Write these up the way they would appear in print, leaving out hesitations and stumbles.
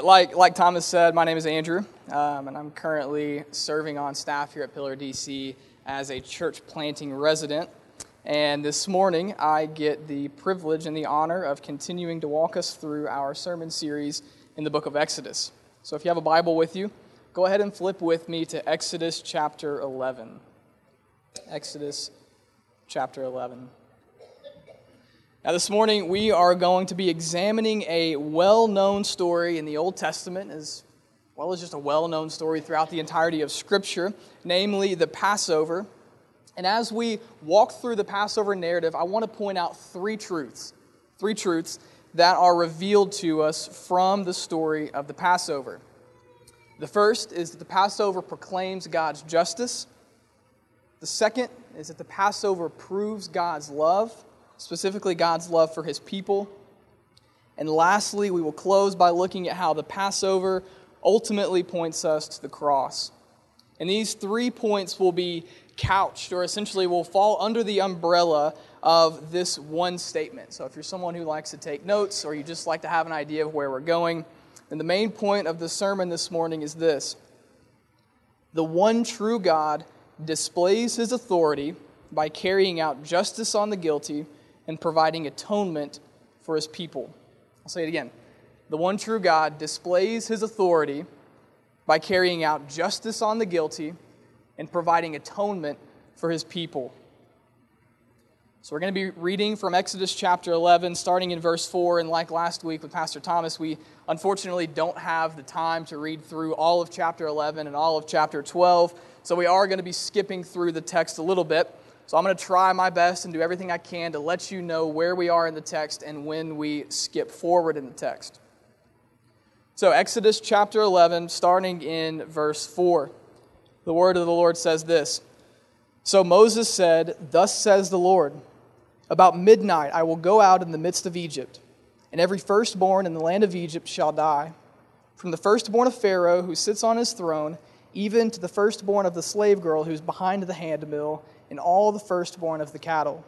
Like Thomas said, my name is Andrew, and I'm currently serving on staff here at Pillar DC as a church planting resident. And this morning, I get the privilege and the honor of continuing to walk us through our sermon series in the book of Exodus. So if you have a Bible with you, go ahead and flip with me to Exodus chapter 11. Exodus chapter 11. Now, this morning, we are going to be examining a well-known story in the Old Testament, as well as just a well-known story throughout the entirety of Scripture, namely the Passover. And as we walk through the Passover narrative, I want to point out three truths that are revealed to us from the story of the Passover. The first is that the Passover proclaims God's justice. The second is that the Passover proves God's love, specifically God's love for His people. And lastly, we will close by looking at how the Passover ultimately points us to the cross. And these 3 points will be couched, or essentially will fall under the umbrella of this one statement. So if you're someone who likes to take notes, or you just like to have an idea of where we're going, then the main point of the sermon this morning is this: the one true God displays His authority by carrying out justice on the guilty and providing atonement for His people. I'll say it again. The one true God displays His authority by carrying out justice on the guilty and providing atonement for His people. So we're going to be reading from Exodus chapter 11, starting in verse 4. And like last week with Pastor Thomas, we unfortunately don't have the time to read through all of chapter 11 and all of chapter 12. So we are going to be skipping through the text a little bit. So I'm going to try my best and do everything I can to let you know where we are in the text and when we skip forward in the text. So Exodus chapter 11, starting in verse 4. The word of the Lord says this: "So Moses said, 'Thus says the Lord, about midnight I will go out in the midst of Egypt, and every firstborn in the land of Egypt shall die, from the firstborn of Pharaoh who sits on his throne, even to the firstborn of the slave girl who is behind the handmill, and all the firstborn of the cattle.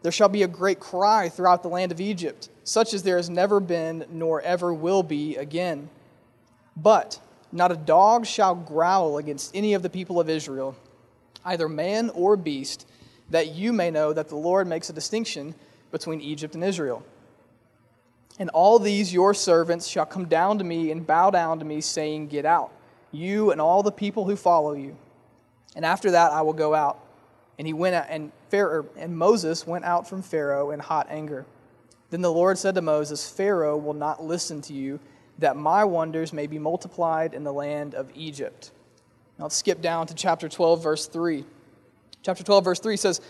There shall be a great cry throughout the land of Egypt, such as there has never been nor ever will be again. But not a dog shall growl against any of the people of Israel, either man or beast, that you may know that the Lord makes a distinction between Egypt and Israel. And all these your servants shall come down to me and bow down to me, saying, "Get out, you and all the people who follow you." And after that I will go out." And he went out, and Moses went out from Pharaoh in hot anger. Then the Lord said to Moses, "Pharaoh will not listen to you, that my wonders may be multiplied in the land of Egypt." Now let's skip down to chapter 12, verse 3. Chapter 12, verse 3 says,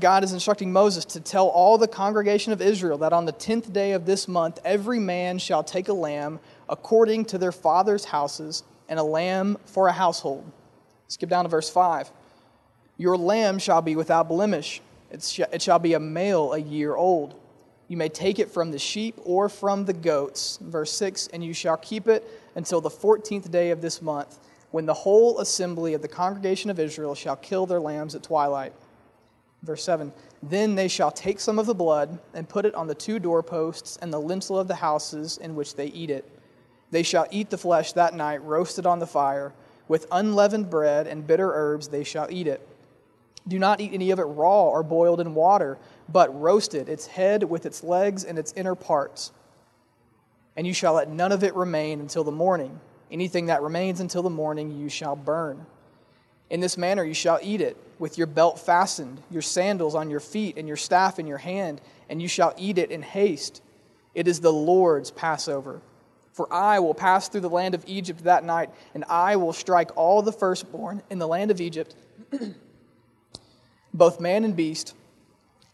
God is instructing Moses to tell all the congregation of Israel that on the 10th day of this month, every man shall take a lamb according to their father's houses, and a lamb for a household. Skip down to verse 5. "Your lamb shall be without blemish. It shall be a male a year old. You may take it from the sheep or from the goats." Verse 6, "And you shall keep it until the 14th day of this month, when the whole assembly of the congregation of Israel shall kill their lambs at twilight." Verse 7, "Then they shall take some of the blood and put it on the 2 doorposts and the lintel of the houses in which they eat it. They shall eat the flesh that night, roasted on the fire. With unleavened bread and bitter herbs they shall eat it. Do not eat any of it raw or boiled in water, but roast it, its head with its legs and its inner parts. And you shall let none of it remain until the morning. Anything that remains until the morning you shall burn. In this manner you shall eat it, with your belt fastened, your sandals on your feet, and your staff in your hand, and you shall eat it in haste. It is the Lord's Passover. For I will pass through the land of Egypt that night, and I will strike all the firstborn in the land of Egypt, both man and beast,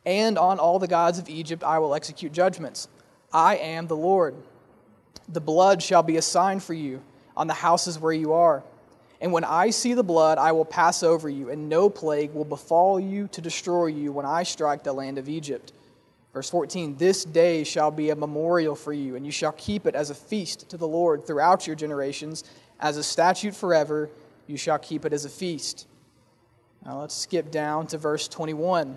and on all the gods of Egypt I will execute judgments. I am the Lord. The blood shall be a sign for you on the houses where you are. And when I see the blood, I will pass over you, and no plague will befall you to destroy you when I strike the land of Egypt." Verse 14, "This day shall be a memorial for you, and you shall keep it as a feast to the Lord throughout your generations. As a statute forever, you shall keep it as a feast." Now let's skip down to verse 21.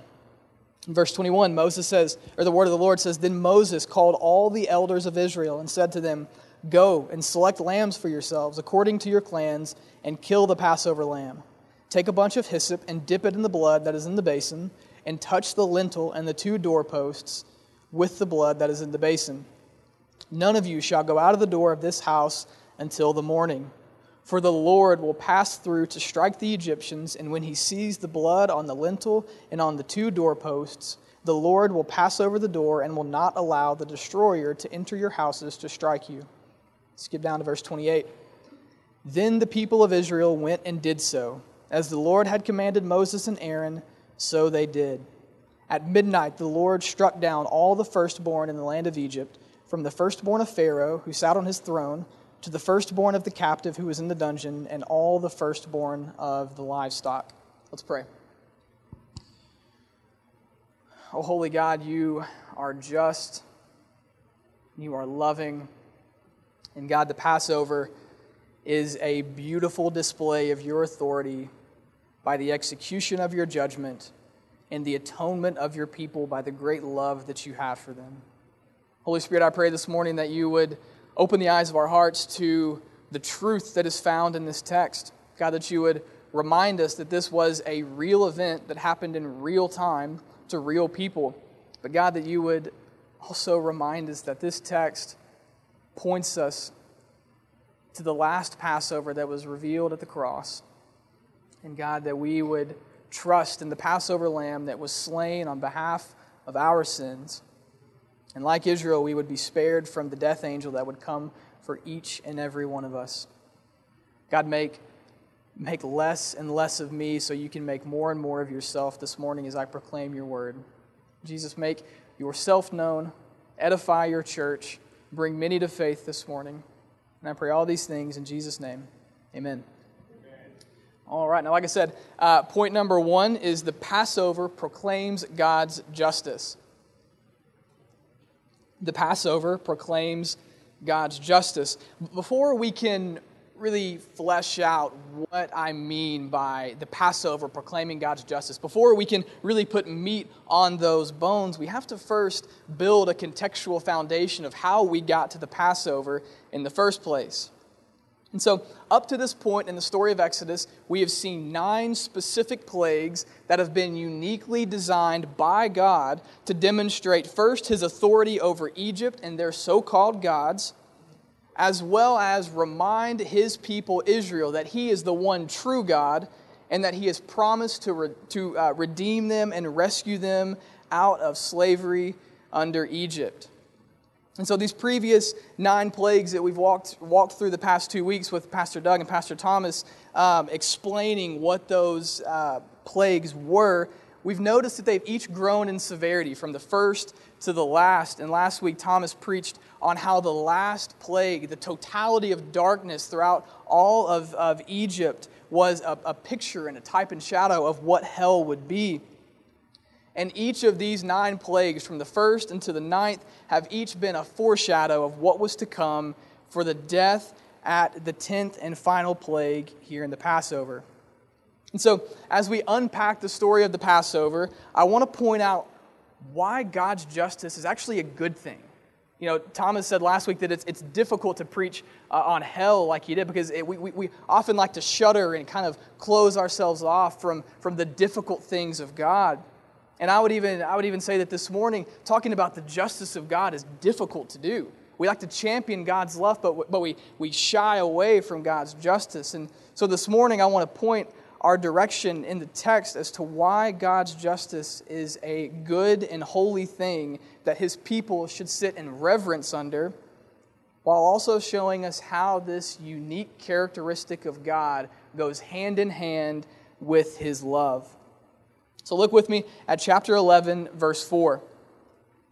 In verse 21, Moses says, or the word of the Lord says, "Then Moses called all the elders of Israel and said to them, Go and select lambs for yourselves according to your clans and kill the Passover lamb. Take a bunch of hyssop and dip it in the blood that is in the basin and touch the lintel and the two doorposts with the blood that is in the basin. None of you shall go out of the door of this house until the morning. For the Lord will pass through to strike the Egyptians, and when he sees the blood on the lintel and on the two doorposts, the Lord will pass over the door and will not allow the destroyer to enter your houses to strike you. Skip down to verse 28. Then the people of Israel went and did so. As the Lord had commanded Moses and Aaron, so they did. At midnight the Lord struck down all the firstborn in the land of Egypt, from the firstborn of Pharaoh, who sat on his throne, to the firstborn of the captive who was in the dungeon, and all the firstborn of the livestock. Let's pray. Oh, holy God, you are just, you are loving, and God, the Passover is a beautiful display of your authority by the execution of your judgment and the atonement of your people by the great love that you have for them. Holy Spirit, I pray this morning that you would open the eyes of our hearts to the truth that is found in this text. God, that you would remind us that this was a real event that happened in real time to real people. But God, that you would also remind us that this text points us to the last Passover that was revealed at the cross. And God, that we would trust in the Passover lamb that was slain on behalf of our sins. And like Israel, we would be spared from the death angel that would come for each and every one of us. God, make less and less of me so you can make more and more of yourself this morning as I proclaim your word. Jesus, make yourself known, edify your church, bring many to faith this morning. And I pray all these things in Jesus' name. Amen. All right, now like I said, point number one is the Passover proclaims God's justice. The Passover proclaims God's justice. Before we can really flesh out what I mean by the Passover proclaiming God's justice, before we can really put meat on those bones, we have to first build a contextual foundation of how we got to the Passover in the first place. And so, up to this point in the story of Exodus, we have seen 9 specific plagues that have been uniquely designed by God to demonstrate first His authority over Egypt and their so-called gods, as well as remind His people Israel that He is the one true God and that He has promised to redeem them and rescue them out of slavery under Egypt. And so these previous 9 plagues that we've walked through the past 2 weeks with Pastor Doug and Pastor Thomas explaining what those plagues were, we've noticed that they've each grown in severity from the first to the last. And last week, Thomas preached on how the last plague, the totality of darkness throughout all of Egypt, was a picture and a type and shadow of what hell would be. And each of these 9 plagues, from the first into the 9th, have each been a foreshadow of what was to come for the death at the 10th and final plague here in the Passover. And so, as we unpack the story of the Passover, I want to point out why God's justice is actually a good thing. You know, Thomas said last week that it's difficult to preach on hell like he did because we often like to shudder and kind of close ourselves off from the difficult things of God. And I would even say that this morning, talking about the justice of God is difficult to do. We like to champion God's love, but we shy away from God's justice. And so this morning, I want to point our direction in the text as to why God's justice is a good and holy thing that His people should sit in reverence under, while also showing us how this unique characteristic of God goes hand in hand with His love. So look with me at chapter 11, verse 4.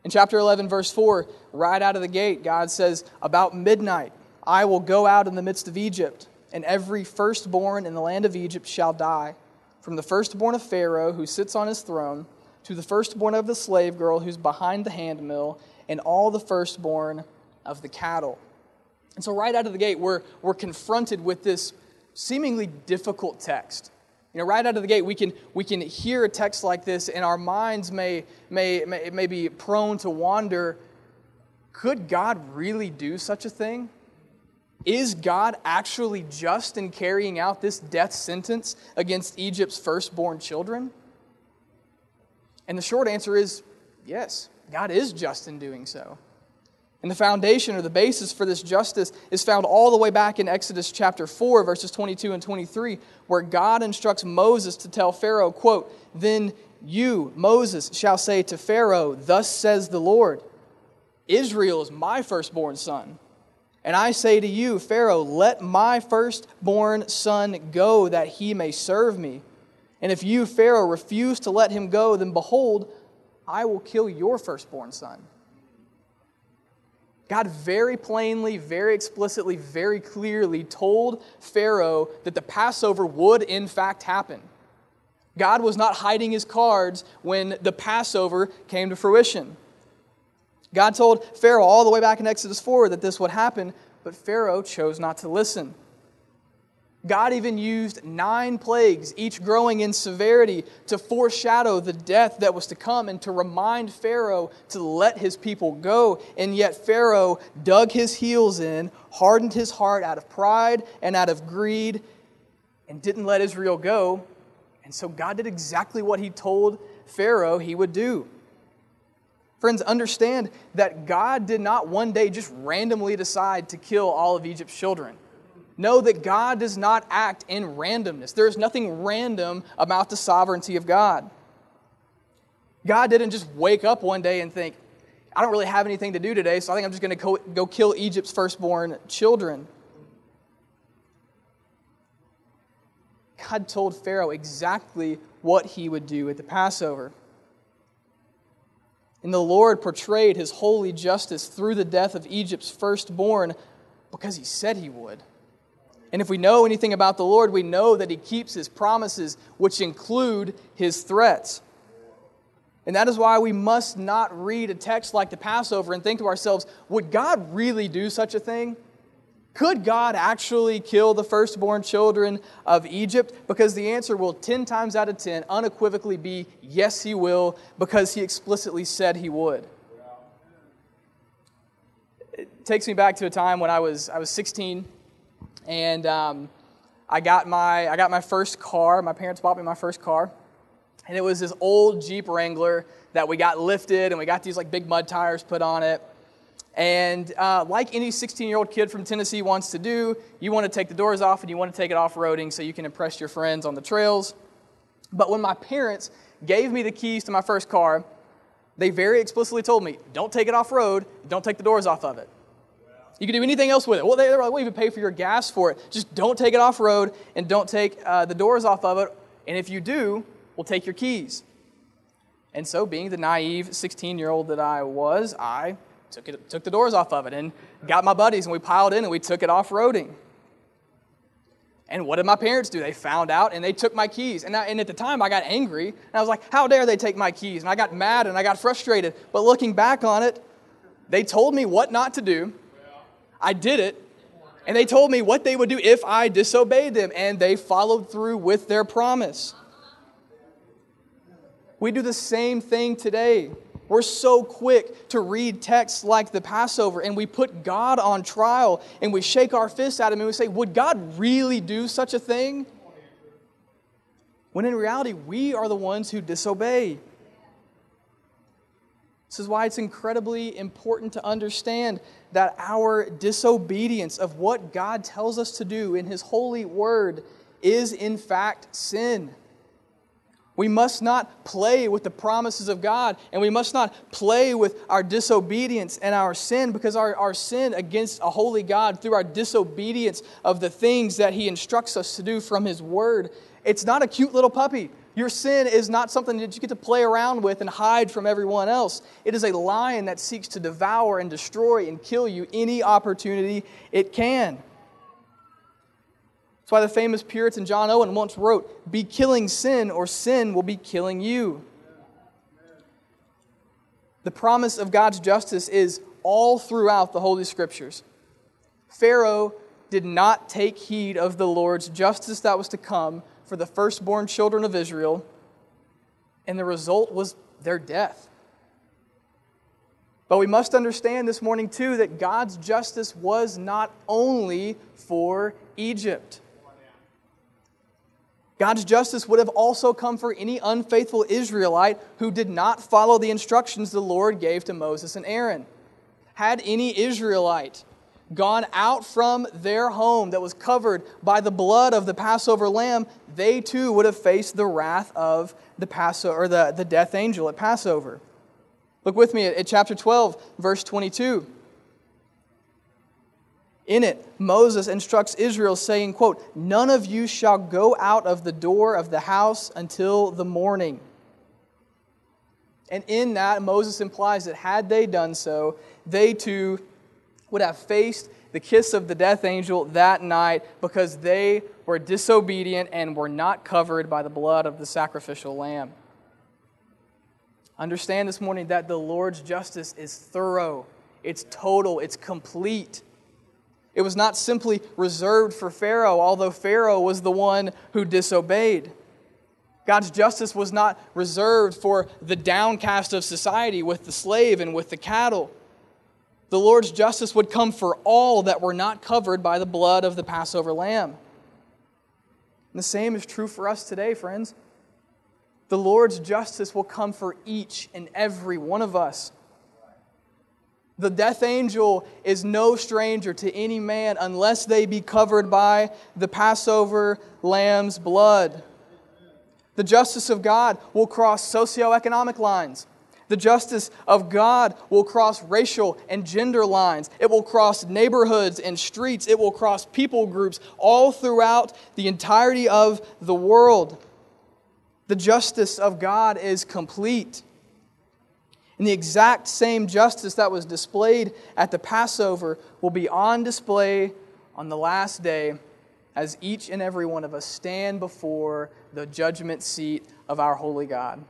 In chapter 11, verse 4, right out of the gate, God says, "About midnight I will go out in the midst of Egypt, and every firstborn in the land of Egypt shall die, from the firstborn of Pharaoh who sits on his throne, to the firstborn of the slave girl who's behind the handmill, and all the firstborn of the cattle." And so right out of the gate, we're confronted with this seemingly difficult text. You know, right out of the gate, we can hear a text like this, and our minds may be prone to wander. Could God really do such a thing? Is God actually just in carrying out this death sentence against Egypt's firstborn children? And the short answer is yes, God is just in doing so. And the foundation or the basis for this justice is found all the way back in Exodus chapter 4, verses 22 and 23, where God instructs Moses to tell Pharaoh, quote, "Then you, Moses, shall say to Pharaoh, thus says the Lord, Israel is my firstborn son. And I say to you, Pharaoh, let my firstborn son go that he may serve me. And if you, Pharaoh, refuse to let him go, then behold, I will kill your firstborn son." God very plainly, very explicitly, very clearly told Pharaoh that the Passover would in fact happen. God was not hiding his cards when the Passover came to fruition. God told Pharaoh all the way back in Exodus 4 that this would happen, but Pharaoh chose not to listen. God even used 9 plagues, each growing in severity, to foreshadow the death that was to come and to remind Pharaoh to let his people go. And yet Pharaoh dug his heels in, hardened his heart out of pride and out of greed, and didn't let Israel go. And so God did exactly what he told Pharaoh he would do. Friends, understand that God did not one day just randomly decide to kill all of Egypt's children. Know that God does not act in randomness. There is nothing random about the sovereignty of God. God didn't just wake up one day and think, I don't really have anything to do today, so I think I'm just going to go kill Egypt's firstborn children. God told Pharaoh exactly what he would do at the Passover. And the Lord portrayed his holy justice through the death of Egypt's firstborn because he said he would. And if we know anything about the Lord, we know that he keeps his promises, which include his threats. And that is why we must not read a text like the Passover and think to ourselves, would God really do such a thing? Could God actually kill the firstborn children of Egypt? Because the answer will 10 times out of 10 unequivocally be, yes, he will, because he explicitly said he would. It takes me back to a time when I was 16, and I got my first car. My parents bought me my first car, and it was this old Jeep Wrangler that we got lifted, and we got these like big mud tires put on it. And like any 16-year-old kid from Tennessee wants to do, you want to take the doors off and you want to take it off-roading so you can impress your friends on the trails. But when my parents gave me the keys to my first car, they very explicitly told me, don't take it off-road, don't take the doors off of it. You can do anything else with it. Well, they were like, we'll even pay for your gas for it. Just don't take it off-road and don't take the doors off of it. And if you do, we'll take your keys. And so being the naive 16-year-old that I was, I took the doors off of it and got my buddies and we piled in and we took it off-roading. And what did my parents do? They found out and they took my keys. And at the time I got angry and I was like, how dare they take my keys? And I got mad and I got frustrated. But looking back on it, they told me what not to do. I did it. And they told me what they would do if I disobeyed them. And they followed through with their promise. We do the same thing today. We're so quick to read texts like the Passover and we put God on trial and we shake our fists at him and we say, would God really do such a thing? When in reality, we are the ones who disobey. This is why it's incredibly important to understand that our disobedience of what God tells us to do in his holy word is in fact sin. We must not play with the promises of God, and we must not play with our disobedience and our sin, because our sin against a holy God through our disobedience of the things that he instructs us to do from his word, it's not a cute little puppy. Your sin is not something that you get to play around with and hide from everyone else. It is a lion that seeks to devour and destroy and kill you any opportunity it can. That's why the famous Puritan John Owen once wrote, "Be killing sin, or sin will be killing you." The promise of God's justice is all throughout the Holy Scriptures. Pharaoh did not take heed of the Lord's justice that was to come for the firstborn children of Israel, and the result was their death. But we must understand this morning, too, that God's justice was not only for Egypt. God's justice would have also come for any unfaithful Israelite who did not follow the instructions the Lord gave to Moses and Aaron. Had any Israelite gone out from their home that was covered by the blood of the Passover lamb, they too would have faced the wrath of the Passover, or the death angel at Passover. Look with me at chapter 12, verse 22. In it, Moses instructs Israel saying, quote, "None of you shall go out of the door of the house until the morning." And in that, Moses implies that had they done so, they too would have faced the kiss of the death angel that night because they were disobedient and were not covered by the blood of the sacrificial lamb. Understand this morning that the Lord's justice is thorough, it's total, it's complete. It was not simply reserved for Pharaoh, although Pharaoh was the one who disobeyed. God's justice was not reserved for the downcast of society with the slave and with the cattle. The Lord's justice would come for all that were not covered by the blood of the Passover lamb. And the same is true for us today, friends. The Lord's justice will come for each and every one of us. The death angel is no stranger to any man unless they be covered by the Passover lamb's blood. The justice of God will cross socioeconomic lines. The justice of God will cross racial and gender lines. It will cross neighborhoods and streets. It will cross people groups all throughout the entirety of the world. The justice of God is complete. And the exact same justice that was displayed at the Passover will be on display on the last day as each and every one of us stand before the judgment seat of our holy God.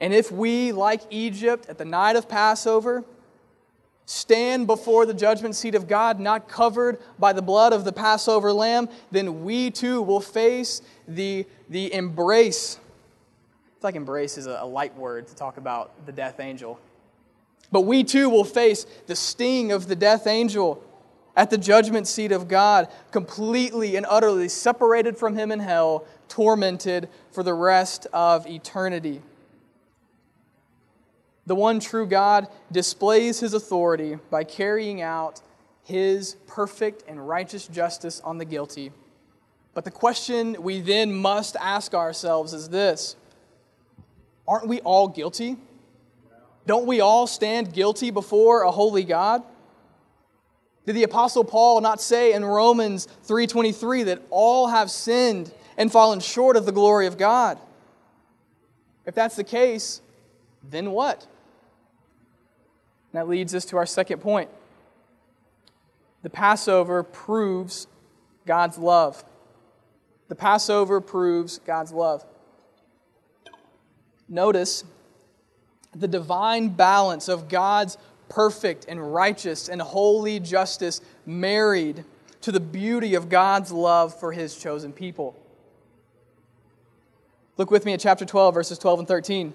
And if we, like Egypt at the night of Passover, stand before the judgment seat of God, not covered by the blood of the Passover lamb, then we too will face the embrace. It's like embrace is a light word to talk about the death angel. But we too will face the sting of the death angel at the judgment seat of God, completely and utterly separated from Him in hell, tormented for the rest of eternity. The one true God displays His authority by carrying out His perfect and righteous justice on the guilty. But the question we then must ask ourselves is this: aren't we all guilty? Don't we all stand guilty before a holy God? Did the Apostle Paul not say in Romans 3:23 that all have sinned and fallen short of the glory of God? If that's the case, then what? And that leads us to our second point. The Passover proves God's love. The Passover proves God's love. Notice the divine balance of God's perfect and righteous and holy justice married to the beauty of God's love for His chosen people. Look with me at chapter 12, verses 12 and 13.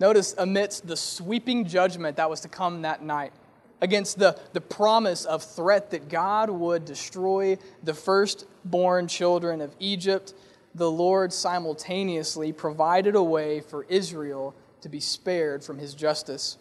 Notice, amidst the sweeping judgment that was to come that night, against the promise of threat that God would destroy the firstborn children of Egypt, the Lord simultaneously provided a way for Israel to be spared from His justice.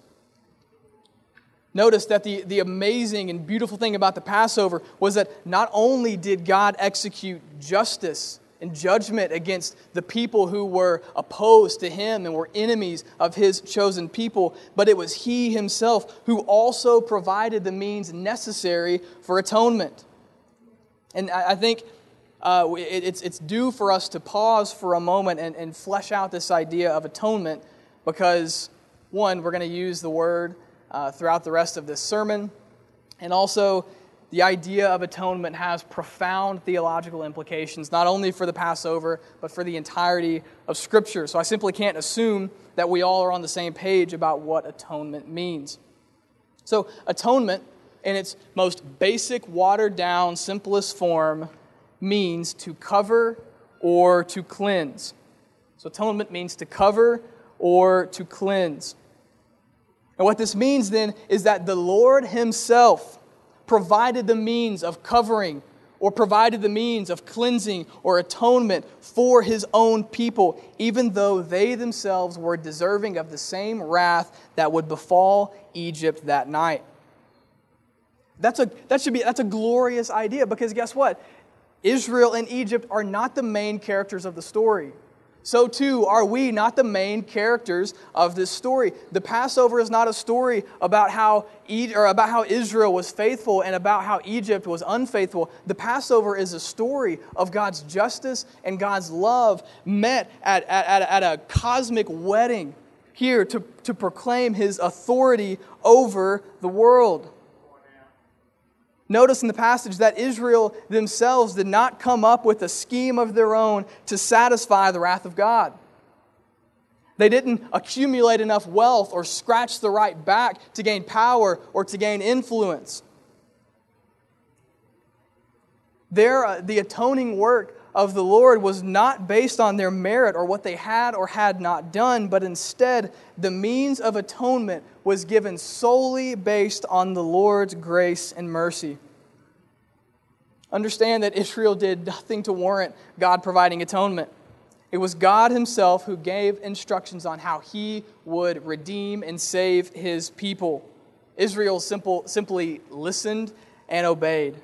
Notice that the amazing and beautiful thing about the Passover was that not only did God execute justice and judgment against the people who were opposed to Him and were enemies of His chosen people, but it was He Himself who also provided the means necessary for atonement. And I think it's due for us to pause for a moment and flesh out this idea of atonement, because One, we're going to use the word throughout the rest of this sermon. And also, the idea of atonement has profound theological implications, not only for the Passover, but for the entirety of Scripture. So I simply can't assume that we all are on the same page about what atonement means. So atonement, in its most basic, watered-down, simplest form, means to cover or to cleanse. So atonement means to cover or to cleanse. And what this means then is that the Lord Himself provided the means of covering or provided the means of cleansing or atonement for His own people, even though they themselves were deserving of the same wrath that would befall Egypt that night. That's a glorious idea, because guess what? Israel and Egypt are not the main characters of the story. So too are we not the main characters of this story. The Passover is not a story about how Israel was faithful and about how Egypt was unfaithful. The Passover is a story of God's justice and God's love met at a cosmic wedding here to proclaim His authority over the world. Notice in the passage that Israel themselves did not come up with a scheme of their own to satisfy the wrath of God. They didn't accumulate enough wealth or scratch the right back to gain power or to gain influence. The atoning work of the Lord was not based on their merit or what they had or had not done, but instead the means of atonement was given solely based on the Lord's grace and mercy. Understand that Israel did nothing to warrant God providing atonement. It was God Himself who gave instructions on how He would redeem and save His people. Israel simply listened and obeyed.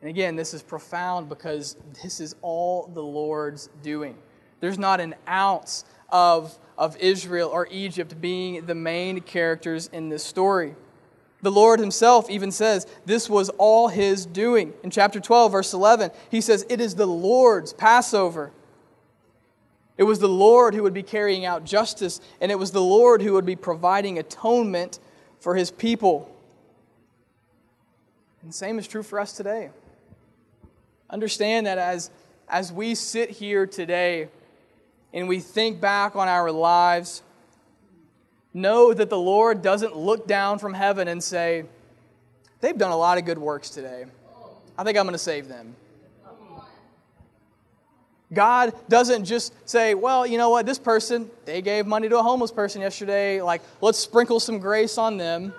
And again, this is profound because this is all the Lord's doing. There's not an ounce of Israel or Egypt being the main characters in this story. The Lord Himself even says this was all His doing. In chapter 12, verse 11, He says, "It is the Lord's Passover." It was the Lord who would be carrying out justice, and it was the Lord who would be providing atonement for His people. And the same is true for us today. Understand that as we sit here today and we think back on our lives, know that the Lord doesn't look down from heaven and say, "They've done a lot of good works today. I think I'm going to save them." God doesn't just say, "Well, you know what, this person, they gave money to a homeless person yesterday. Like, let's sprinkle some grace on them."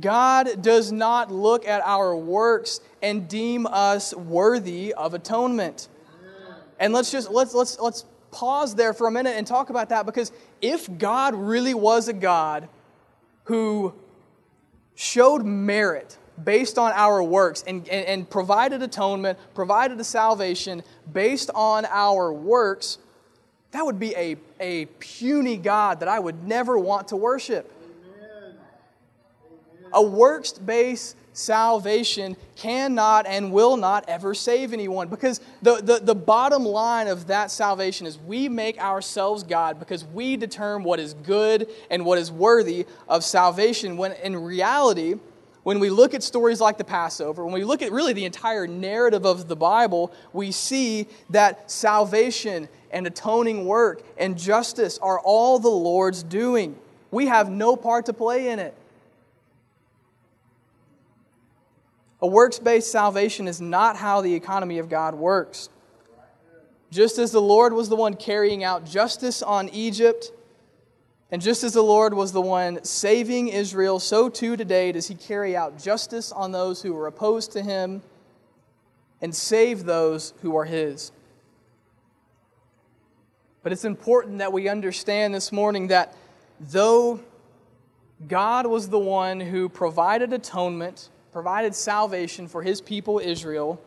God does not look at our works and deem us worthy of atonement. And let's pause there for a minute and talk about that, because if God really was a God who showed merit based on our works and provided atonement, provided a salvation based on our works, that would be a puny God that I would never want to worship. A works-based salvation cannot and will not ever save anyone, because the bottom line of that salvation is we make ourselves God because we determine what is good and what is worthy of salvation, when in reality, when we look at stories like the Passover, when we look at really the entire narrative of the Bible, we see that salvation and atoning work and justice are all the Lord's doing. We have no part to play in it. A works-based salvation is not how the economy of God works. Just as the Lord was the one carrying out justice on Egypt, and just as the Lord was the one saving Israel, so too today does He carry out justice on those who are opposed to Him and save those who are His. But it's important that we understand this morning that though God was the one who provided atonement, provided salvation for His people Israel,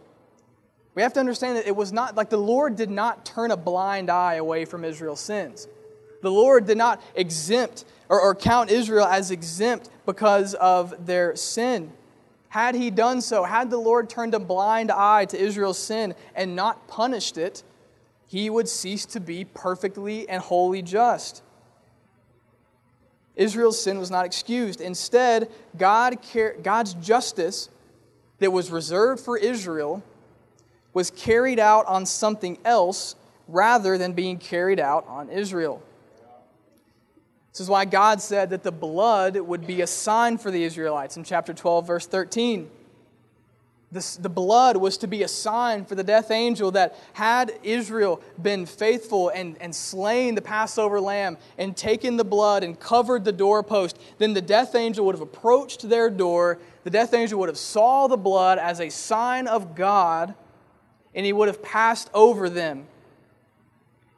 we have to understand that it was not like the Lord did not turn a blind eye away from Israel's sins. The Lord did not exempt or count Israel as exempt because of their sin. Had He done so, had the Lord turned a blind eye to Israel's sin and not punished it, he would cease to be perfectly and wholly just. Israel's sin was not excused. Instead, God's justice that was reserved for Israel was carried out on something else rather than being carried out on Israel. This is why God said that the blood would be a sign for the Israelites in chapter 12, verse 13. The blood was to be a sign for the death angel that had Israel been faithful and slain the Passover lamb and taken the blood and covered the doorpost, then the death angel would have approached their door. The death angel would have saw the blood as a sign of God, and he would have passed over them.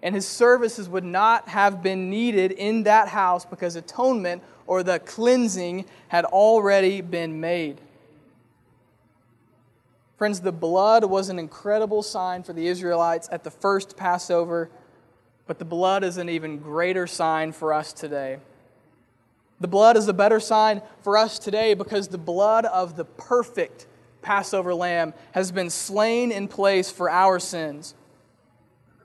And his services would not have been needed in that house because atonement or the cleansing had already been made. Friends, the blood was an incredible sign for the Israelites at the first Passover, but the blood is an even greater sign for us today. The blood is a better sign for us today because the blood of the perfect Passover lamb has been slain in place for our sins.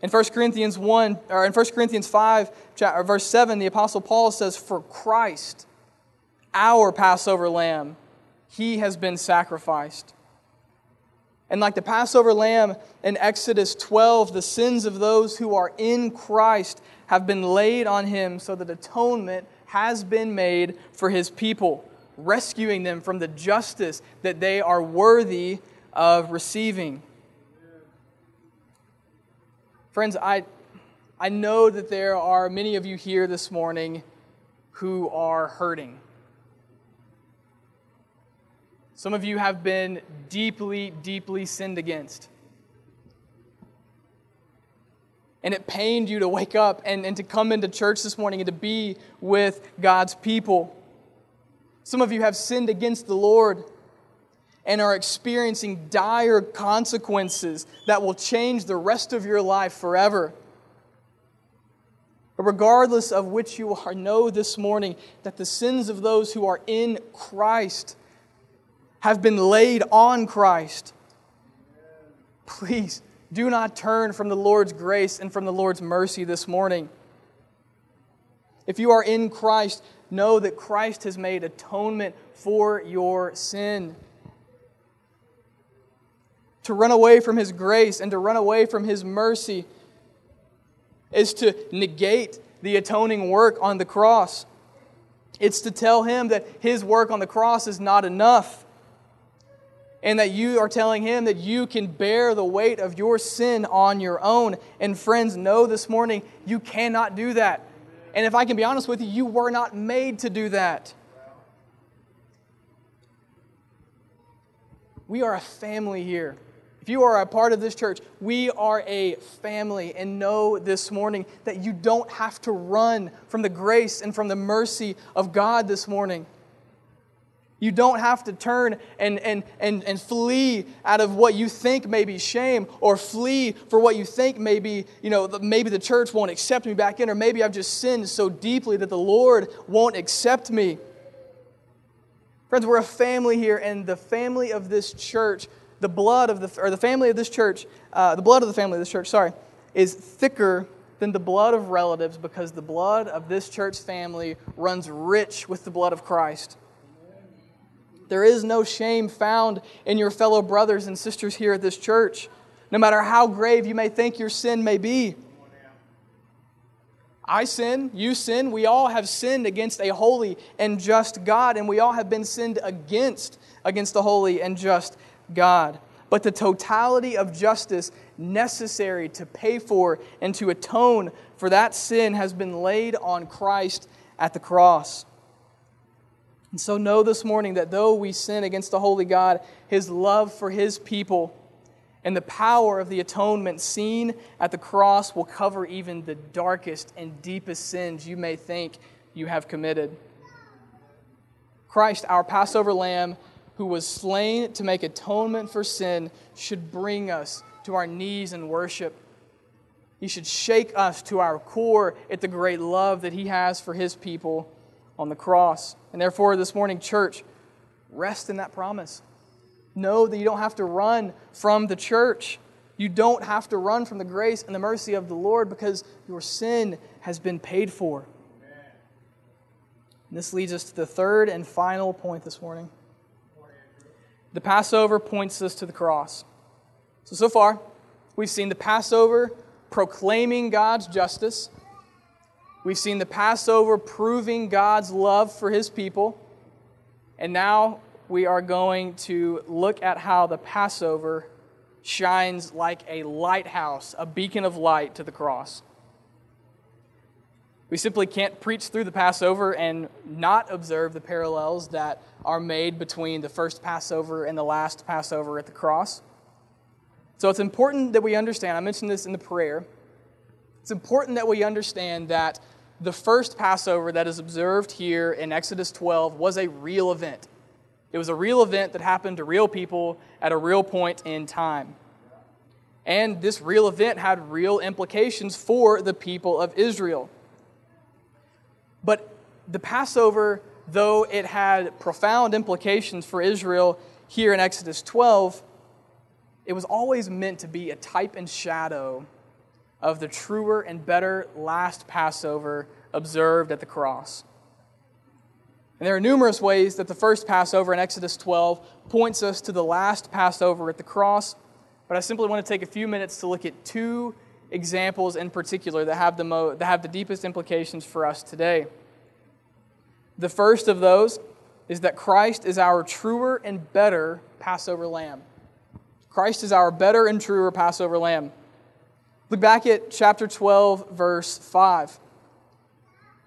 In 1 Corinthians 5, verse 7, the Apostle Paul says, "For Christ, our Passover lamb, he has been sacrificed." And like the Passover lamb in Exodus 12, the sins of those who are in Christ have been laid on him so that atonement has been made for his people, rescuing them from the justice that they are worthy of receiving. Friends, I know that there are many of you here this morning who are hurting. Some of you have been deeply, deeply sinned against. And it pained you to wake up and to come into church this morning and to be with God's people. Some of you have sinned against the Lord and are experiencing dire consequences that will change the rest of your life forever. But regardless of which you are, know this morning that the sins of those who are in Christ have been laid on Christ. Please do not turn from the Lord's grace and from the Lord's mercy this morning. If you are in Christ, know that Christ has made atonement for your sin. To run away from His grace and to run away from His mercy is to negate the atoning work on the cross. It's to tell Him that His work on the cross is not enough. And that you are telling Him that you can bear the weight of your sin on your own. And friends, know this morning, you cannot do that. And if I can be honest with you, you were not made to do that. We are a family here. If you are a part of this church, we are a family. And know this morning that you don't have to run from the grace and from the mercy of God this morning. You don't have to turn and flee out of what you think may be shame, or flee for what you think may be, maybe the church won't accept me back in, or maybe I've just sinned so deeply that the Lord won't accept me. Friends, we're a family here, and the family of this church, the blood of the family of this church, is thicker than the blood of relatives, because the blood of this church family runs rich with the blood of Christ. There is no shame found in your fellow brothers and sisters here at this church, no matter how grave you may think your sin may be. I sin, you sin, we all have sinned against a holy and just God, and we all have been sinned against the holy and just God. But the totality of justice necessary to pay for and to atone for that sin has been laid on Christ at the cross. And so know this morning that though we sin against the holy God, His love for His people and the power of the atonement seen at the cross will cover even the darkest and deepest sins you may think you have committed. Christ, our Passover lamb, who was slain to make atonement for sin, should bring us to our knees in worship. He should shake us to our core at the great love that He has for His people on the cross. And therefore, this morning, church, rest in that promise. Know that you don't have to run from the church. You don't have to run from the grace and the mercy of the Lord because your sin has been paid for. And this leads us to the third and final point this morning. The Passover points us to the cross. So far, we've seen the Passover proclaiming God's justice. We've seen the Passover proving God's love for His people. And now we are going to look at how the Passover shines like a lighthouse, a beacon of light to the cross. We simply can't preach through the Passover and not observe the parallels that are made between the first Passover and the last Passover at the cross. So it's important that we understand, I mentioned this in the prayer, it's important that we understand that the first Passover that is observed here in Exodus 12 was a real event. It was a real event that happened to real people at a real point in time. And this real event had real implications for the people of Israel. But the Passover, though it had profound implications for Israel here in Exodus 12, it was always meant to be a type and shadow of the truer and better last Passover observed at the cross. And there are numerous ways that the first Passover in Exodus 12 points us to the last Passover at the cross, but I simply want to take a few minutes to look at two examples in particular that have the deepest implications for us today. The first of those is that Christ is our truer and better Passover lamb. Christ is our better and truer Passover lamb. Look back at chapter 12, verse 5.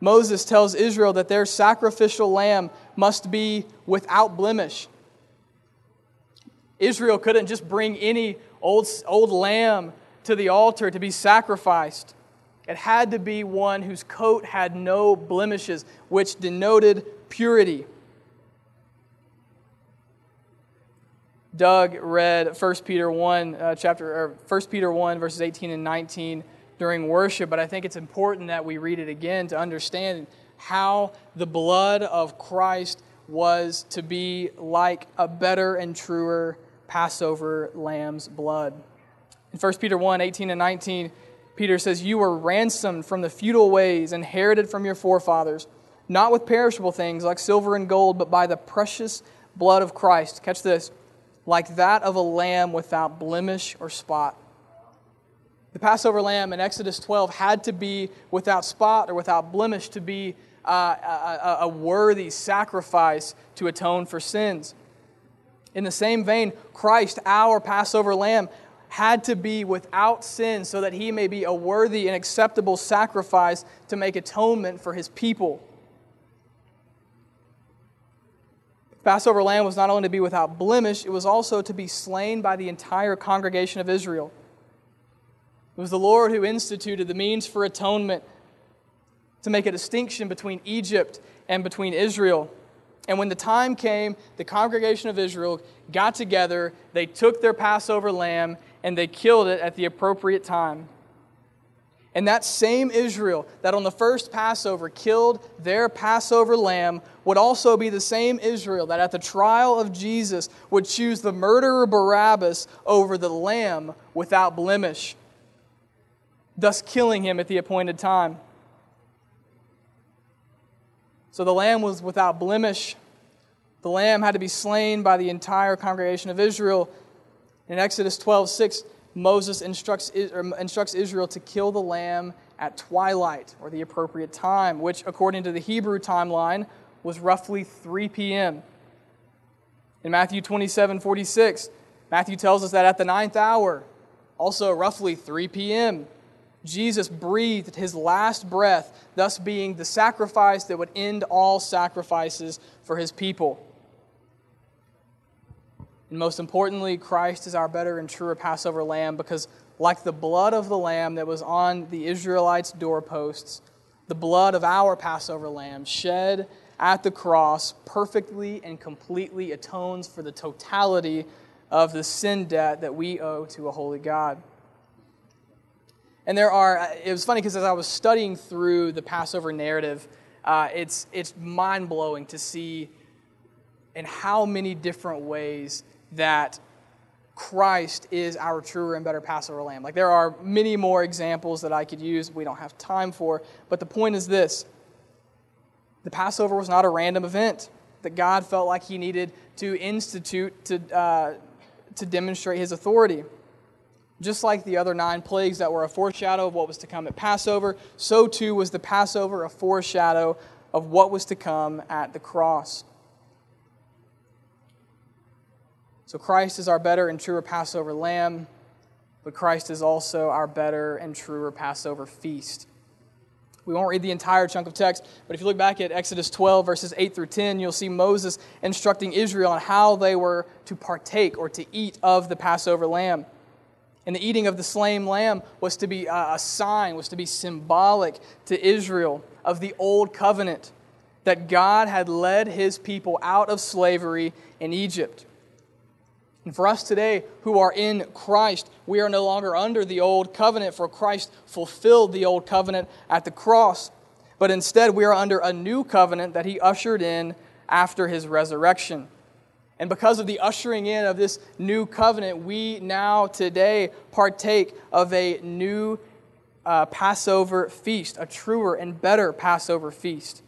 Moses tells Israel that their sacrificial lamb must be without blemish. Israel couldn't just bring any old lamb to the altar to be sacrificed. It had to be one whose coat had no blemishes, which denoted purity. Doug read 1 Peter 1, verses 18 and 19 during worship, but I think it's important that we read it again to understand how the blood of Christ was to be like a better and truer Passover lamb's blood. In 1 Peter 1, 18 and 19, Peter says, "You were ransomed from the futile ways inherited from your forefathers, not with perishable things like silver and gold, but by the precious blood of Christ." Catch this. "Like that of a lamb without blemish or spot." The Passover lamb in Exodus 12 had to be without spot or without blemish to be a worthy sacrifice to atone for sins. In the same vein, Christ, our Passover lamb, had to be without sin so that He may be a worthy and acceptable sacrifice to make atonement for His people. The Passover lamb was not only to be without blemish, it was also to be slain by the entire congregation of Israel. It was the Lord who instituted the means for atonement to make a distinction between Egypt and between Israel. And when the time came, the congregation of Israel got together, they took their Passover lamb, and they killed it at the appropriate time. And that same Israel that on the first Passover killed their Passover lamb would also be the same Israel that at the trial of Jesus would choose the murderer Barabbas over the lamb without blemish, thus killing him at the appointed time. So the lamb was without blemish. The lamb had to be slain by the entire congregation of Israel. In Exodus 12:6, Moses instructs Israel to kill the lamb at twilight, or the appropriate time, which according to the Hebrew timeline was roughly 3 p.m. In Matthew 27:46, Matthew tells us that at the 9th hour, also roughly 3 p.m., Jesus breathed His last breath, thus being the sacrifice that would end all sacrifices for His people. And most importantly, Christ is our better and truer Passover lamb because like the blood of the lamb that was on the Israelites' doorposts, the blood of our Passover lamb shed at the cross perfectly and completely atones for the totality of the sin debt that we owe to a holy God. And it was funny because as I was studying through the Passover narrative, it's mind-blowing to see in how many different ways that Christ is our truer and better Passover lamb. Like, there are many more examples that I could use we don't have time for, but the point is this. The Passover was not a random event that God felt like he needed to institute to demonstrate his authority. Just like the other 9 plagues that were a foreshadow of what was to come at Passover, so too was the Passover a foreshadow of what was to come at the cross. So Christ is our better and truer Passover lamb, but Christ is also our better and truer Passover feast. We won't read the entire chunk of text, but if you look back at Exodus 12, verses 8 through 10, you'll see Moses instructing Israel on how they were to partake or to eat of the Passover lamb. And the eating of the slain lamb was to be a sign, was to be symbolic to Israel of the old covenant that God had led his people out of slavery in Egypt. And for us today who are in Christ, we are no longer under the old covenant, for Christ fulfilled the old covenant at the cross. But instead, we are under a new covenant that he ushered in after his resurrection. And because of the ushering in of this new covenant, we now today partake of a new Passover feast, a truer and better Passover feast.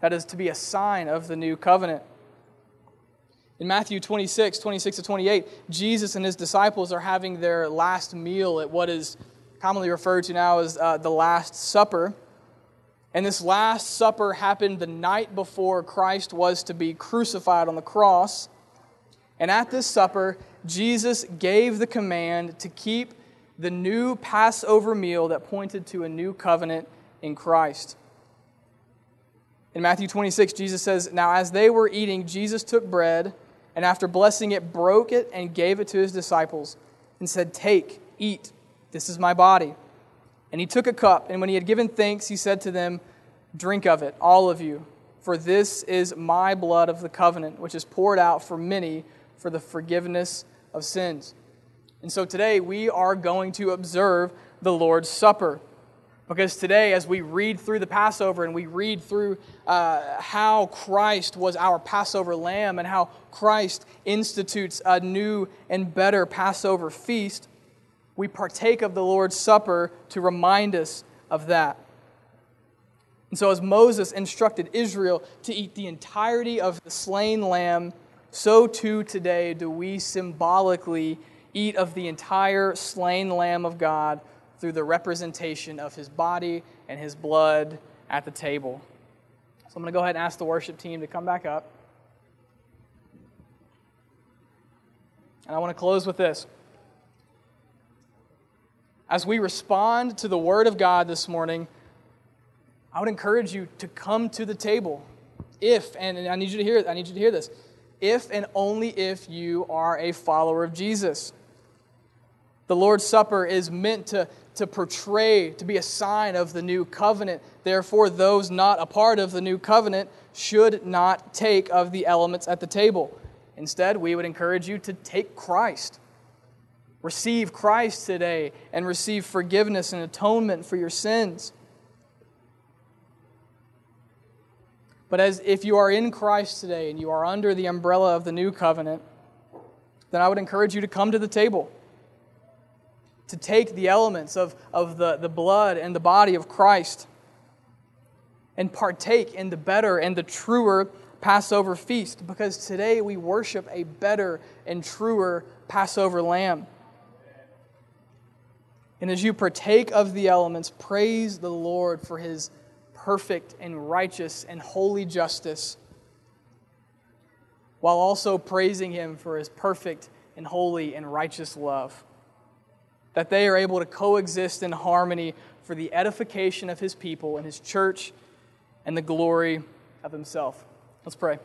That is to be a sign of the new covenant. In Matthew 26 to 28, Jesus and his disciples are having their last meal at what is commonly referred to now as the Last Supper. And this Last Supper happened the night before Christ was to be crucified on the cross. And at this supper, Jesus gave the command to keep the new Passover meal that pointed to a new covenant in Christ. In Matthew 26, Jesus says, "Now as they were eating, Jesus took bread, and after blessing it, broke it and gave it to his disciples and said, 'Take, eat, this is my body.' And he took a cup, and when he had given thanks, he said to them, 'Drink of it, all of you, for this is my blood of the covenant, which is poured out for many for the forgiveness of sins.'" And so today we are going to observe the Lord's Supper. Because today, as we read through the Passover and we read through how Christ was our Passover lamb and how Christ institutes a new and better Passover feast, we partake of the Lord's Supper to remind us of that. And so as Moses instructed Israel to eat the entirety of the slain lamb, so too today do we symbolically eat of the entire slain Lamb of God through the representation of his body and his blood at the table. So I'm going to go ahead and ask the worship team to come back up. And I want to close with this. As we respond to the Word of God this morning, I would encourage you to come to the table if, and I need you to hear this, if and only if you are a follower of Jesus. The Lord's Supper is meant to portray, to be a sign of the new covenant. Therefore, those not a part of the new covenant should not take of the elements at the table. Instead, we would encourage you to take Christ. Receive Christ today and receive forgiveness and atonement for your sins. But as if you are in Christ today and you are under the umbrella of the new covenant, then I would encourage you to come to the table, to take the elements of the blood and the body of Christ and partake in the better and the truer Passover feast, because today we worship a better and truer Passover lamb. And as you partake of the elements, praise the Lord for his perfect and righteous and holy justice, while also praising him for his perfect and holy and righteous love, that they are able to coexist in harmony for the edification of his people and his church and the glory of himself. Let's pray.